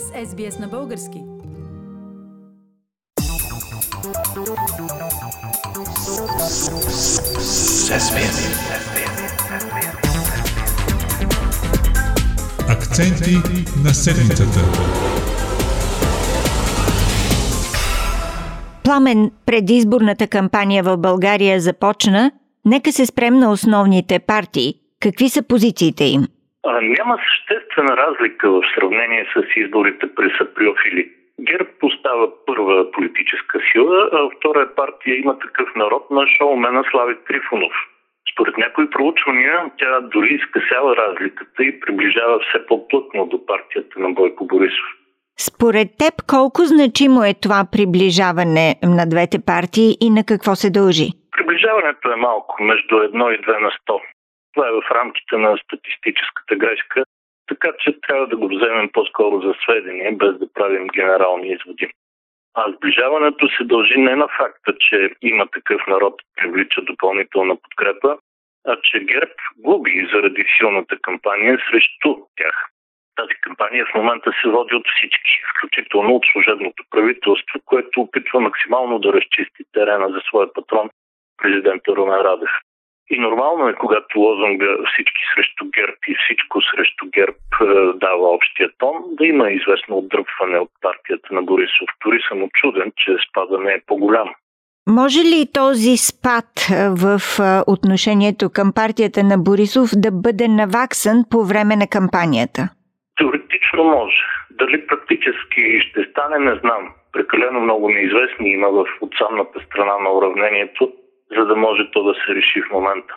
сте с SBS на български. Акценти на седмицата. Пламен, предизборната кампания в България започна. Нека се спрем на основните партии. Какви са позициите им? Няма съществена разлика в сравнение с изборите през април. ГЕРБ остава първа политическа сила, а втора партия има такъв народ на шоумена Слави Трифонов. Според някои проучвания, тя дори изкъсява разликата и приближава все по-плътно до партията на Бойко Борисов. Според теб, колко значимо е това приближаване на двете партии и на какво се дължи? Приближаването е малко, между 1 и 2 на 100. Това е в рамките на статистическата грешка, така че трябва да го вземем по-скоро за сведение, без да правим генерални изводи. А сближаването се дължи не на факта, че има такъв народ привлича допълнителна подкрепа, а че ГЕРБ губи заради силната кампания срещу тях. Тази кампания в момента се води от всички, включително от служебното правителство, което опитва максимално да разчисти терена за своя патрон, президента Румен Радев. И нормално е, когато лозунга всички срещу ГЕРБ и всичко срещу ГЕРБ дава общия тон, да има известно отдръпване от партията на Борисов. Дори съм учуден, че спада не е по-голям. Може ли този спад в отношението към партията на Борисов да бъде наваксан по време на кампанията? Теоретично може. Дали практически ще стане, не знам. Прекалено много неизвестни има в отсамната страна на уравнението, за да може то да се реши в момента.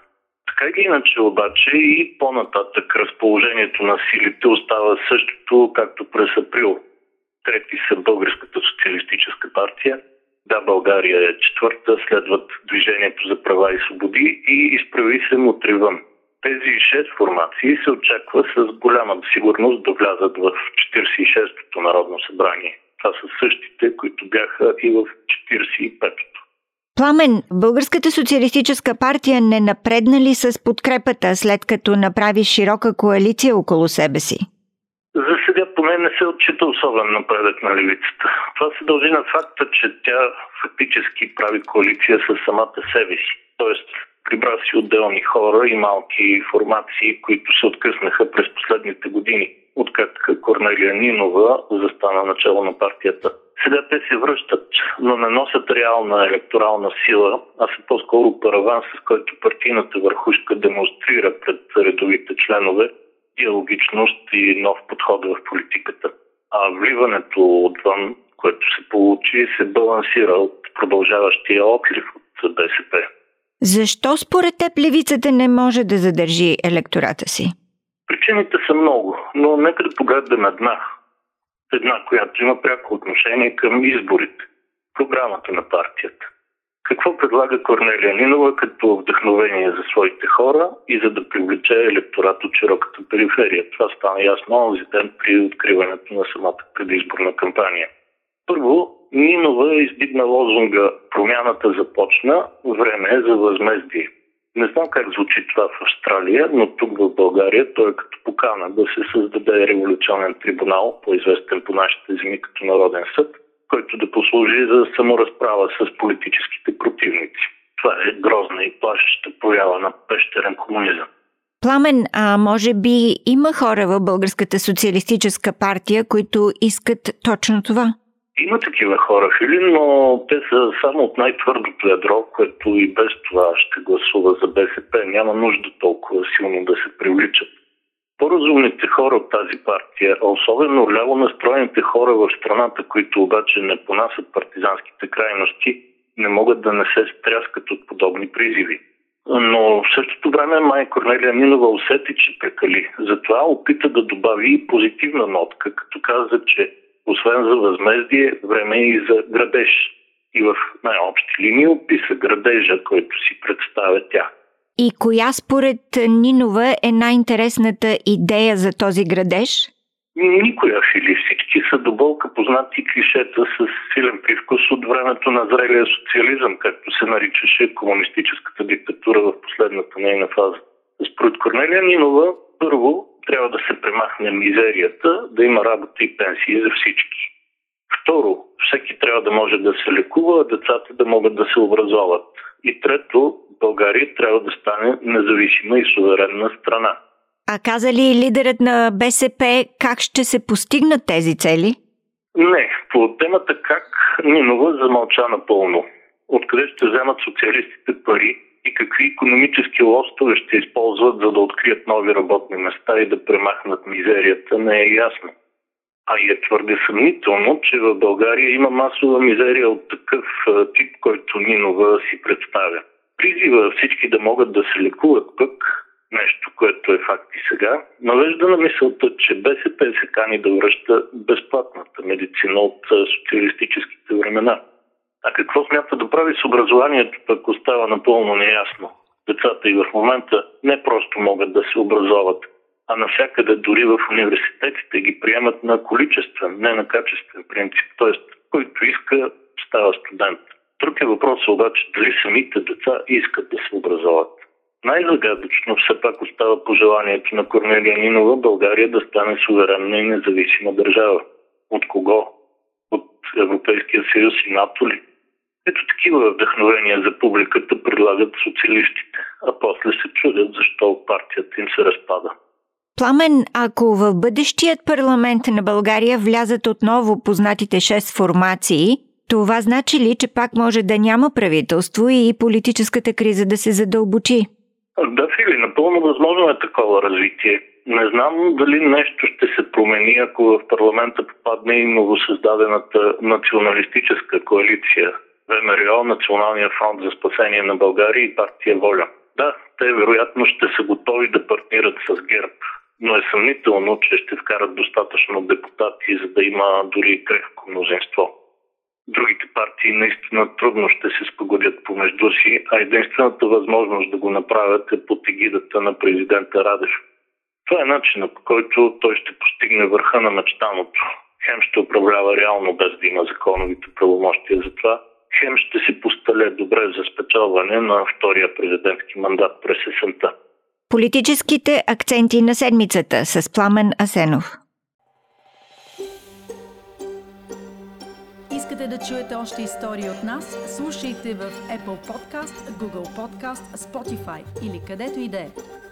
Така и иначе обаче и по-нататък разположението на силите остава същото, както през април. Трети са Българската социалистическа партия, Да, България е четвърта, следват Движението за права и свободи и Изправи се мутривън. Тези 6 формации се очаква с голяма сигурност да влязат в 46-то Народно събрание. Това са същите, които бяха и в 45-то. Пламен, Българската социалистическа партия не напредна ли с подкрепата, след като направи широка коалиция около себе си? За сега поне не се отчита особен напредък на левицата. Това се дължи на факта, че тя фактически прави коалиция със самата себе си. Тоест, прибра си отделни хора и малки формации, които се откъснаха през последните години, откакто Корнелия Нинова застана начало на партията. Сега те се връщат, но не носят реална електорална сила, а са по-скоро параван, с който партийната върхушка демонстрира пред редовите членове диалогичност и нов подход в политиката. А вливането отвън, което се получи, се балансира от продължаващия отлив от БСП. Защо според теб левицата не може да задържи електората си? Причините са много, но нека да погледнем една, която има пряко отношение към изборите, програмата на партията. Какво предлага Корнелия Нинова като вдъхновение за своите хора и за да привлече електорат от широката периферия? Това стана ясно онзи ден при откриването на самата предизборна кампания. Първо, Нинова издигна лозунга «Промяната започна, време е за възмездие». Не знам как звучи това в Австралия, но тук в България той е като покана да се създаде революционен трибунал, по-известен по нашите земи като Народен съд, който да послужи за саморазправа с политическите противници. Това е грозна и плашеща проява на пещерен комунизъм. Пламен, а може би има хора в Българската социалистическа партия, които искат точно това? Има такива хора, Филин, но те са само от най-твърдото ядро, което и без това ще гласува за БСП. Няма нужда толкова силно да се привличат. По-разумните хора от тази партия, а особено ляво настроените хора в страната, които обаче не понасят партизанските крайности, не могат да не се стряскат от подобни призиви. Но в същото време май Корнелия Нинова усети, че прекали. Затова опита да добави и позитивна нотка, като каза, че освен за възмездие, време и за градеж. И в най-общи линии описа градежа, който си представя тя. И коя според Нинова е най-интересната идея за този градеж? Никоя, Фили. Всички са до болка познати клишета с силен привкус от времето на зрелия социализъм, както се наричаше комунистическата диктатура в последната нейна фаза. Според Корнелия Нинова, първо, трябва да се премахне мизерията, да има работа и пенсии за всички. Второ, всеки трябва да може да се лекува, а децата да могат да се образоват. И трето, България трябва да стане независима и суверенна страна. А каза ли лидерът на БСП как ще се постигнат тези цели? Не, по темата как Нинова замълча напълно. Откъде ще вземат социалистите пари и какви икономически лостове ще използват, за да открият нови работни места и да премахнат мизерията, не е ясно. А и е твърде съмнително, че в България има масова мизерия от такъв тип, който Нинова си представя. Призива всички да могат да се лекуват пък, нещо, което е факт и сега, навежда на мисълта, че БСП се кани да връща безплатната медицина от социалистическите времена. А какво смята да прави с образованието, пък остава напълно неясно. Децата и в момента не просто могат да се образоват, а навсякъде, дори в университетите, ги приемат на количествен, не на качествен принцип. Тоест, който иска, става студент. Друг е въпрос обаче дали самите деца искат да се образоват. Най-загадъчно все пак остава пожеланието на Корнелия Нинова България да стане суверенна и независима държава. От кого? От Европейския съюз и НАТО ли? Ето такива вдъхновения за публиката предлагат социалистите, а после се чудят защо партията им се разпада. Пламен, ако в бъдещият парламент на България влязат отново познатите 6 формации, това значи ли, че пак може да няма правителство и политическата криза да се задълбочи? Да, Фили, напълно възможно е такова развитие. Не знам дали нещо ще се промени, ако в парламента попадне и новосъздадената националистическа коалиция ВМРО, Национален фронт за спасение на България и партия Воля. Да, те вероятно ще са готови да партнират с ГЕРБ, но е съмнително, че ще вкарат достатъчно депутати, за да има дори крехко мнозинство. Другите партии наистина трудно ще се спогодят помежду си, а единствената възможност да го направят е под егидата на президента Радев. Това е начинът, по който той ще постигне върха на мечтаното. Хем ще управлява реално без да има законовите правомощия за това, хем ще се постале добре за спечелване на втория президентски мандат през есента. Политическите акценти на седмицата с Пламен Асенов. Искате да чуете още истории от нас? Слушайте в Apple Podcast, Google Podcast, Spotify или където и да е.